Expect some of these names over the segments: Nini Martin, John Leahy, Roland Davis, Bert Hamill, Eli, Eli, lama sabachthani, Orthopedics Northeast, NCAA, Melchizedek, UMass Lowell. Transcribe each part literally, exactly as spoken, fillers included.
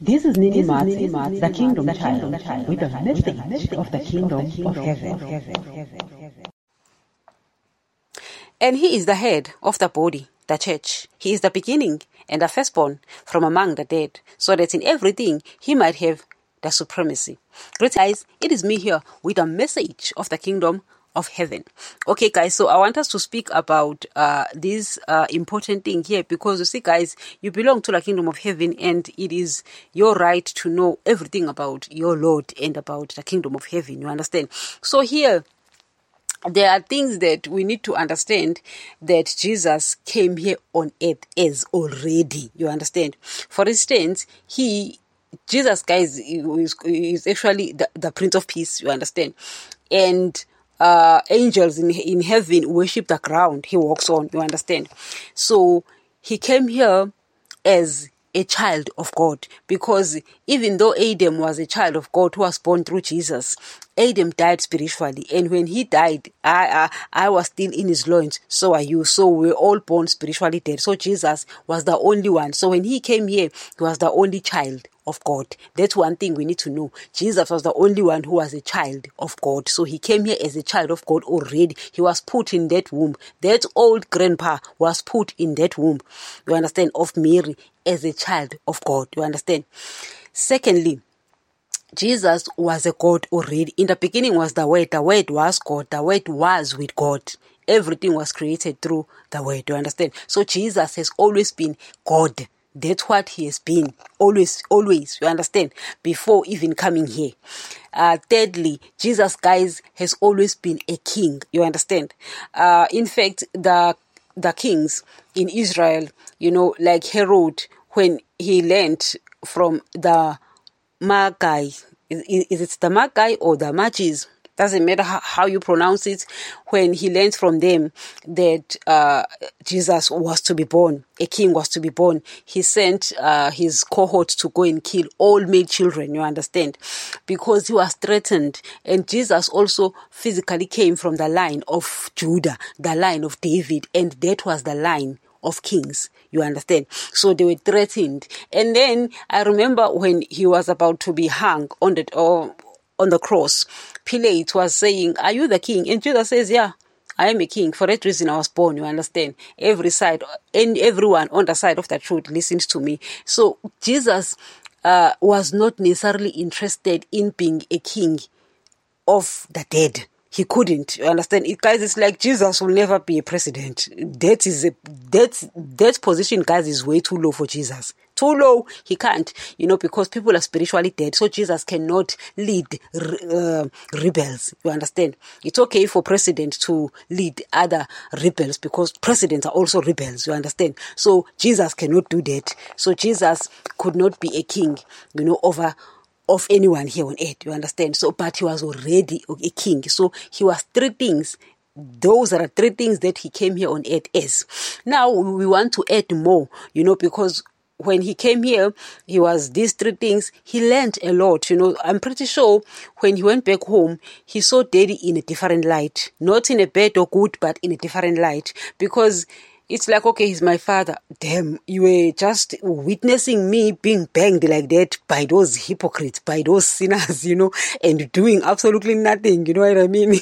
This is Nini Martin, the Kingdom Child, with a message of the Kingdom of Heaven. And he is the head of the body, the church. He is the beginning and the firstborn from among the dead, so that in everything he might have the supremacy. Great guys, it is me here with a message of the Kingdom of Heaven. Okay, guys, so I want us to speak about uh, this uh, important thing here, because you see, guys, you belong to the Kingdom of Heaven, and it is your right to know everything about your Lord and about the Kingdom of Heaven. You understand? So here, there are things that we need to understand, that Jesus came here on earth as already. You understand? For instance, he, Jesus, guys, is, is actually the, the Prince of Peace. You understand? And uh, angels in, in heaven worship the ground he walks on. You understand? So he came here as a child of God, because even though Adam was a child of God who was born through Jesus, Adam died spiritually, and when he died, I I, I was still in his loins, so are you. So we we're all born spiritually dead. So Jesus was the only one. So when he came here, he was the only child of God. That's one thing we need to know. Jesus was the only one who was a child of God. So he came here as a child of God already. He was put in that womb. That old grandpa was put in that womb, you understand, of Mary, as a child of God. You understand? Secondly, Jesus was a God already. In the beginning was the Word. The Word was God. The Word was with God. Everything was created through the Word. You understand? So Jesus has always been God. That's what he has been. Always, always. You understand? Before even coming here. Uh, thirdly, Jesus, guys, has always been a king. You understand? Uh, in fact, the the kings in Israel, you know, like Herod, when he learned from the Magi, is, is it the Magi or the Magis? Doesn't matter how you pronounce it. When he learned from them that uh, Jesus was to be born, a king was to be born, he sent uh, his cohorts to go and kill all male children, you understand, because he was threatened. And Jesus also physically came from the line of Judah, the line of David, and that was the line of kings, you understand. So they were threatened. And then I remember when he was about to be hung on the or on the cross, Pilate was saying, "Are you the king?" And Jesus says, "Yeah, I am a king. For that reason I was born." You understand? Every side and everyone on the side of the truth listens to me. So Jesus uh, was not necessarily interested in being a king of the dead. He couldn't. You understand? It, guys, it's like Jesus will never be a president. That is a that that position, guys, is way too low for Jesus. Too low. He can't. You know, because people are spiritually dead. So Jesus cannot lead uh, rebels. You understand? It's okay for president to lead other rebels, because presidents are also rebels. You understand? So Jesus cannot do that. So Jesus could not be a king, you know, over of anyone here on earth, you understand? So, but he was already a king. So he was three things. Those are three things that he came here on earth as. Now we want to add more, you know, because when he came here, he was these three things. He learned a lot, you know. I'm pretty sure when he went back home, he saw Daddy in a different light. Not in a bad or good, but in a different light. Because it's like, okay, he's my father. Damn, you were just witnessing me being banged like that by those hypocrites, by those sinners, you know, and doing absolutely nothing, you know what I mean?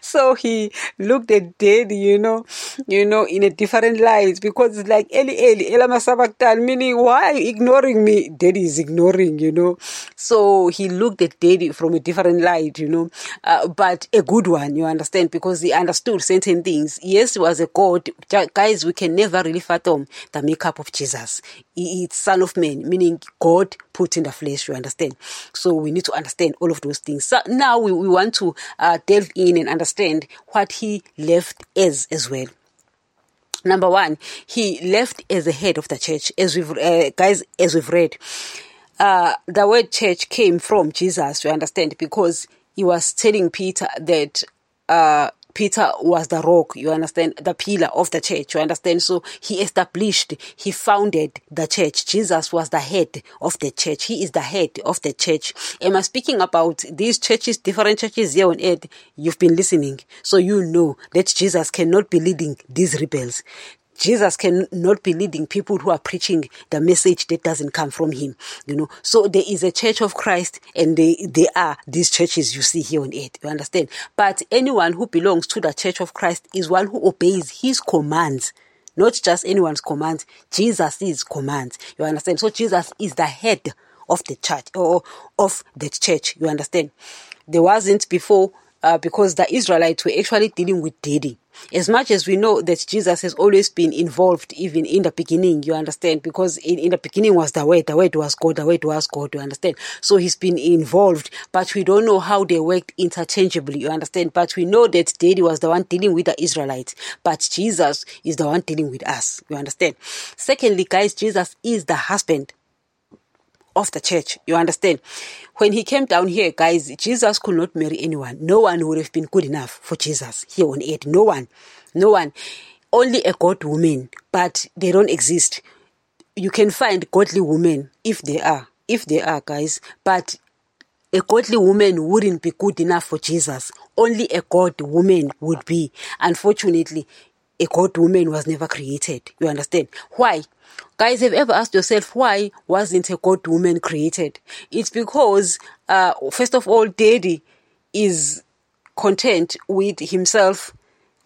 So he looked at Daddy, you know, you know, in a different light, because it's like, Eli, Eli, lama sabachthani, meaning, why are you ignoring me? Daddy is ignoring, you know. So he looked at Daddy from a different light, you know, uh, but a good one, you understand, because he understood certain things. Yes, he was a God. Guys, we can never really fathom the makeup of Jesus. It's Son of Man, meaning God put in the flesh, you understand? So we need to understand all of those things. So now we, we want to uh, delve in and understand what he left as as well. Number one, he left as the head of the church. As we've uh, guys, as we've read, uh, the word church came from Jesus, you understand? Because he was telling Peter that uh, Peter was the rock, you understand, the pillar of the church, you understand. So he established, he founded the church. Jesus was the head of the church. He is the head of the church. Am I speaking about these churches, different churches here on earth? You've been listening. So you know that Jesus cannot be leading these rebels. Jesus cannot be leading people who are preaching the message that doesn't come from him, you know. So there is a church of Christ, and they, they are these churches you see here on earth, you understand. But anyone who belongs to the church of Christ is one who obeys his commands, not just anyone's commands, Jesus' commands, you understand. So Jesus is the head of the church, or of the church, you understand. There wasn't before, Uh, because the Israelites were actually dealing with deity. As much as we know that Jesus has always been involved, even in the beginning, you understand, because in, in the beginning was the Word, the Word was God, the Word was God, you understand. So he's been involved, but we don't know how they worked interchangeably, you understand. But we know that deity was the one dealing with the Israelites, but Jesus is the one dealing with us, you understand. Secondly, guys, Jesus is the husband of the church, you understand. When he came down here, guys, Jesus could not marry anyone. No one would have been good enough for Jesus here on earth. No one. No one. Only a God woman, but they don't exist. You can find godly women if they are. If they are, guys. But a godly woman wouldn't be good enough for Jesus. Only a God woman would be. Unfortunately, a God woman was never created. You understand? Why? Guys, have you ever asked yourself, why wasn't a God woman created? It's because, uh, first of all, Daddy is content with himself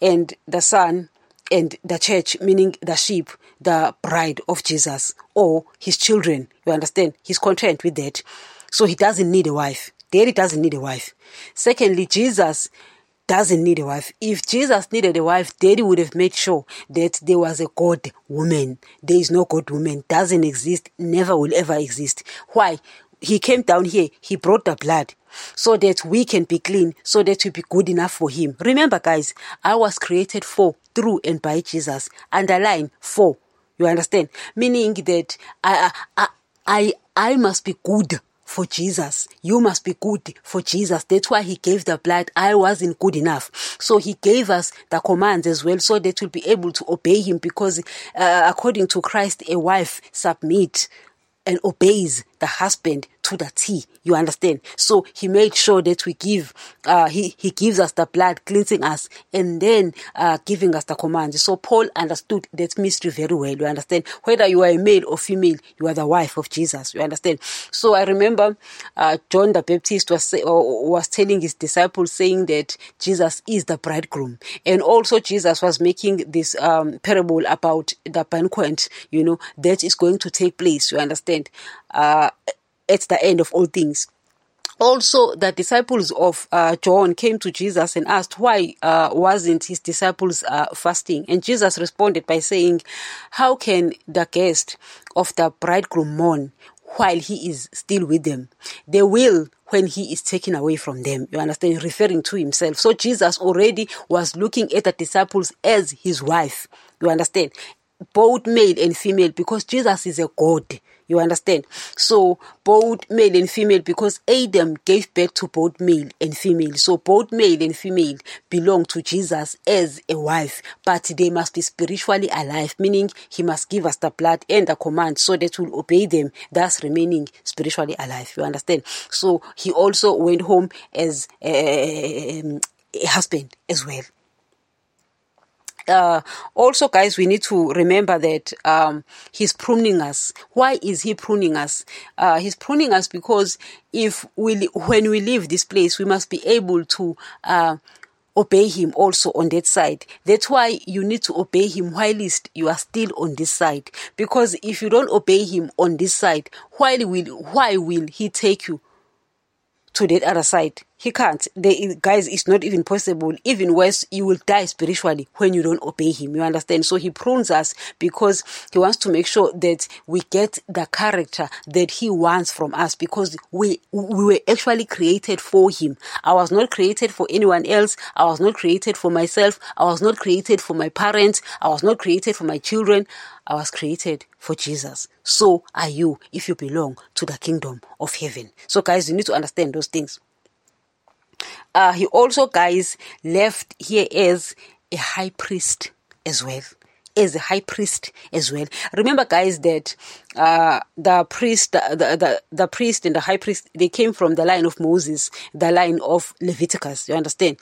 and the son and the church, meaning the sheep, the bride of Jesus, or his children. You understand? He's content with that. So he doesn't need a wife. Daddy doesn't need a wife. Secondly, Jesus doesn't need a wife. If Jesus needed a wife, Daddy would have made sure that there was a God woman. There is no God woman. Doesn't exist. Never will ever exist. Why? He came down here. He brought the blood so that we can be clean, so that we be good enough for him. Remember, guys, I was created for, through, and by Jesus. Underline for. You understand? Meaning that I, I, I, I must be good for Jesus. You must be good for Jesus. That's why he gave the blood. I wasn't good enough. So he gave us the commands as well, so that we'll be able to obey him, because uh, according to Christ, a wife submits and obeys the husband to the T. You understand? So he made sure that we give, uh, he, he gives us the blood, cleansing us, and then uh, giving us the commands. So Paul understood that mystery very well. You understand? Whether you are a male or female, you are the wife of Jesus. You understand? So I remember uh, John the Baptist was say, or was telling his disciples, saying that Jesus is the bridegroom. And also Jesus was making this um, parable about the banquet, you know, that is going to take place. You understand? Uh, It's the end of all things. Also, the disciples of uh, John came to Jesus and asked, why uh, wasn't his disciples uh, fasting? And Jesus responded by saying, how can the guest of the bridegroom mourn while he is still with them? They will when he is taken away from them. You understand? Referring to himself. So Jesus already was looking at the disciples as his wife. You understand? Both male and female, because Jesus is a God. You understand? So, both male and female, because Adam gave birth to both male and female. So, both male and female belong to Jesus as a wife, but they must be spiritually alive, meaning he must give us the blood and the command so that we'll obey them, thus remaining spiritually alive. You understand? So, he also went home as a, a husband as well. Uh, also, guys, we need to remember that um, he's pruning us. Why is he pruning us? Uh, he's pruning us because if we, when we leave this place, we must be able to uh, obey him also on that side. That's why you need to obey him whilst you are still on this side. Because if you don't obey him on this side, why will why will he take you to that other side? He can't. They, guys, it's not even possible. Even worse, you will die spiritually when you don't obey him. You understand? So he prunes us because he wants to make sure that we get the character that he wants from us, because we we were actually created for him. I was not created for anyone else. I was not created for myself. I was not created for my parents. I was not created for my children. I was created for Jesus. So are you, if you belong to the kingdom of heaven. So guys, you need to understand those things. Uh, he also, guys, left here as a high priest as well. As a high priest as well. Remember, guys, that uh, the priest, the, the the priest and the high priest, they came from the line of Moses, the line of Leviticus. You understand?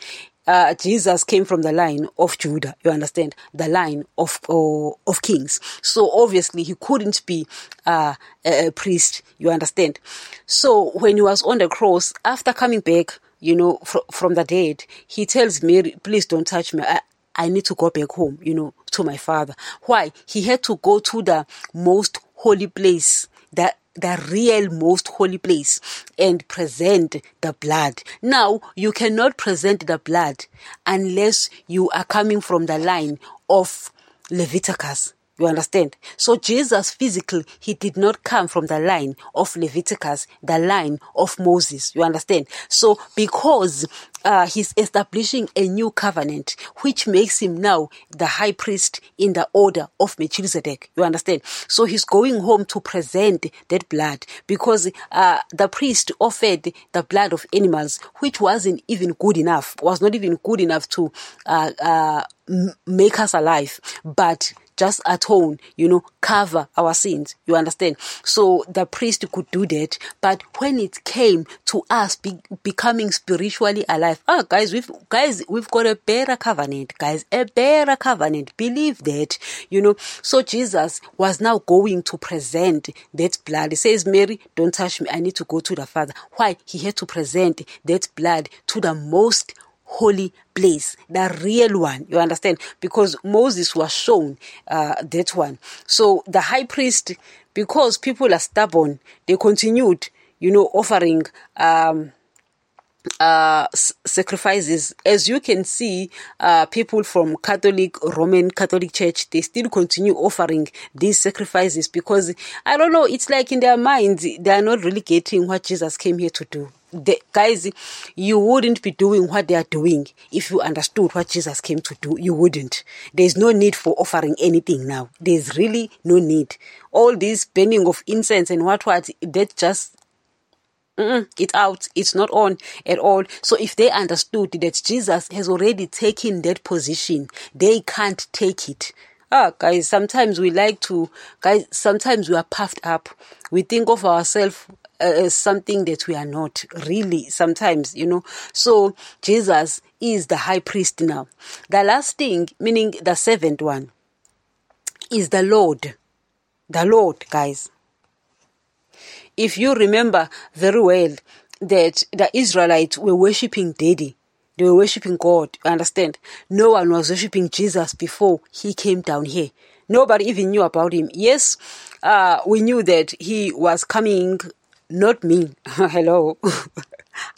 Uh, Jesus came from the line of Judah, you understand, the line of uh, of kings. So obviously he couldn't be uh, a priest, you understand. So when he was on the cross, after coming back, you know, fr- from the dead, he tells Mary, please don't touch me. I, I need to go back home, you know, to my father. Why? He had to go to the most holy place, that the real most holy place, and present the blood. Now, you cannot present the blood unless you are coming from the line of Leviticus. You understand? So Jesus physically, he did not come from the line of Leviticus, the line of Moses. You understand? So because uh, he's establishing a new covenant, which makes him now the high priest in the order of Melchizedek. You understand? So he's going home to present that blood, because uh, the priest offered the blood of animals, which wasn't even good enough, was not even good enough to uh, uh, make us alive, but just atone, you know, cover our sins. You understand? So the priest could do that. But when it came to us be- becoming spiritually alive, ah, guys, we've guys we've got a better covenant, guys, a better covenant. Believe that, you know. So Jesus was now going to present that blood. He says, Mary, don't touch me. I need to go to the Father. Why? He had to present that blood to the most holy place, the real one, you understand, because Moses was shown uh, that one. So the high priest, because people are stubborn, they continued, you know, offering um, uh, s- sacrifices. As you can see, uh, people from Catholic, Roman Catholic Church, they still continue offering these sacrifices, because, I don't know, it's like in their minds, they are not really getting what Jesus came here to do. The, guys, you wouldn't be doing what they are doing if you understood what Jesus came to do. You wouldn't. There's no need for offering anything now. There's really no need. All this burning of incense and what what, that just, it's out. It's not on at all. So if they understood that Jesus has already taken that position, they can't take it. Ah, guys, sometimes we like to, guys, sometimes we are puffed up. We think of ourselves Uh, something that we are not really sometimes, you know. So Jesus is the high priest now. The last thing, meaning the seventh one, is the Lord. The Lord, guys. If you remember very well that the Israelites were worshipping Daddy. They were worshipping God, you understand? No one was worshipping Jesus before he came down here. Nobody even knew about him. Yes, uh, we knew that he was coming. Not me. Hello.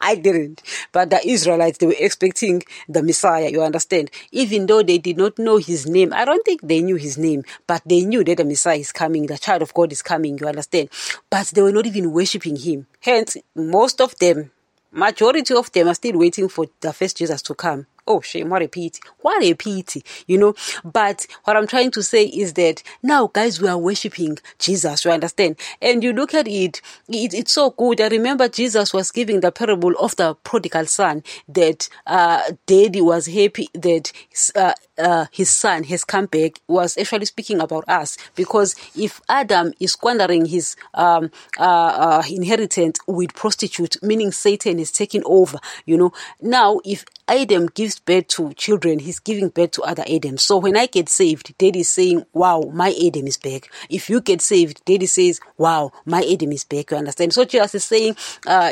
I didn't. But the Israelites, they were expecting the Messiah, you understand? Even though they did not know his name. I don't think they knew his name, but they knew that the Messiah is coming, the child of God is coming, you understand? But they were not even worshipping him. Hence, most of them, majority of them are still waiting for the first Jesus to come. Oh, shame. What a pity. What a pity, you know. But what I'm trying to say is that now, guys, we are worshipping Jesus, you understand? And you look at it, it it's so good. I remember Jesus was giving the parable of the prodigal son, that uh, Daddy was happy that uh, uh, his son has come back, was actually speaking about us. Because if Adam is squandering his um, uh, uh, inheritance with prostitute, meaning Satan is taking over, you know. Now, if Adam gives birth to children, he's giving birth to other Adam. So when I get saved, Daddy is saying, wow, my Adam is back. If you get saved, Daddy says, wow, my Adam is back. You understand? So Jesus is saying, uh,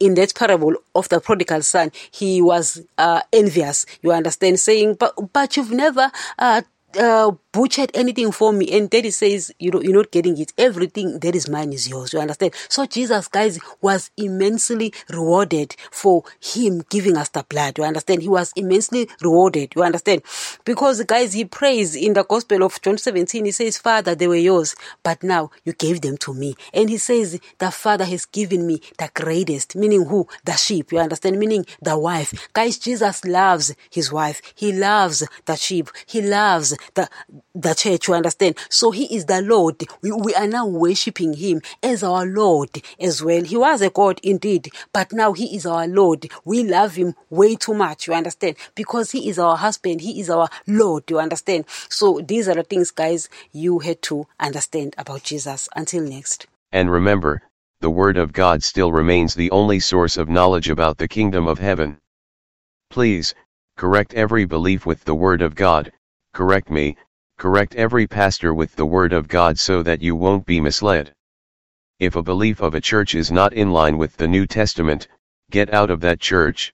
in that parable of the prodigal son, he was uh, envious. You understand? Saying, but, but you've never uh, uh, butchered anything for me. And Daddy says, you know, you're not getting it. Everything that is mine is yours. You understand? So Jesus, guys, was immensely rewarded for him giving us the blood. You understand? He was immensely rewarded. You understand? Because, guys, he prays in the Gospel of John seventeen. He says, Father, they were yours, but now you gave them to me. And he says, the Father has given me the greatest, meaning who? The sheep. You understand? Meaning the wife. Guys, Jesus loves his wife. He loves the sheep. He loves the, the church, you understand? So he is the Lord. We, we are now worshipping him as our Lord as well. He was a God indeed, but now he is our Lord. We love him way too much, you understand? Because he is our husband, he is our Lord, you understand? So these are the things, guys, you had to understand about Jesus. Until next. And remember, the Word of God still remains the only source of knowledge about the kingdom of heaven. Please, correct every belief with the Word of God, correct me, correct every pastor with the Word of God so that you won't be misled. If a belief of a church is not in line with the New Testament, get out of that church.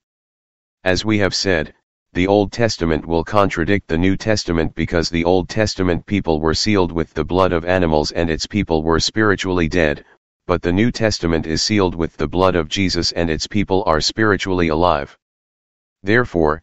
As we have said, the Old Testament will contradict the New Testament because the Old Testament people were sealed with the blood of animals and its people were spiritually dead, but the New Testament is sealed with the blood of Jesus and its people are spiritually alive. Therefore,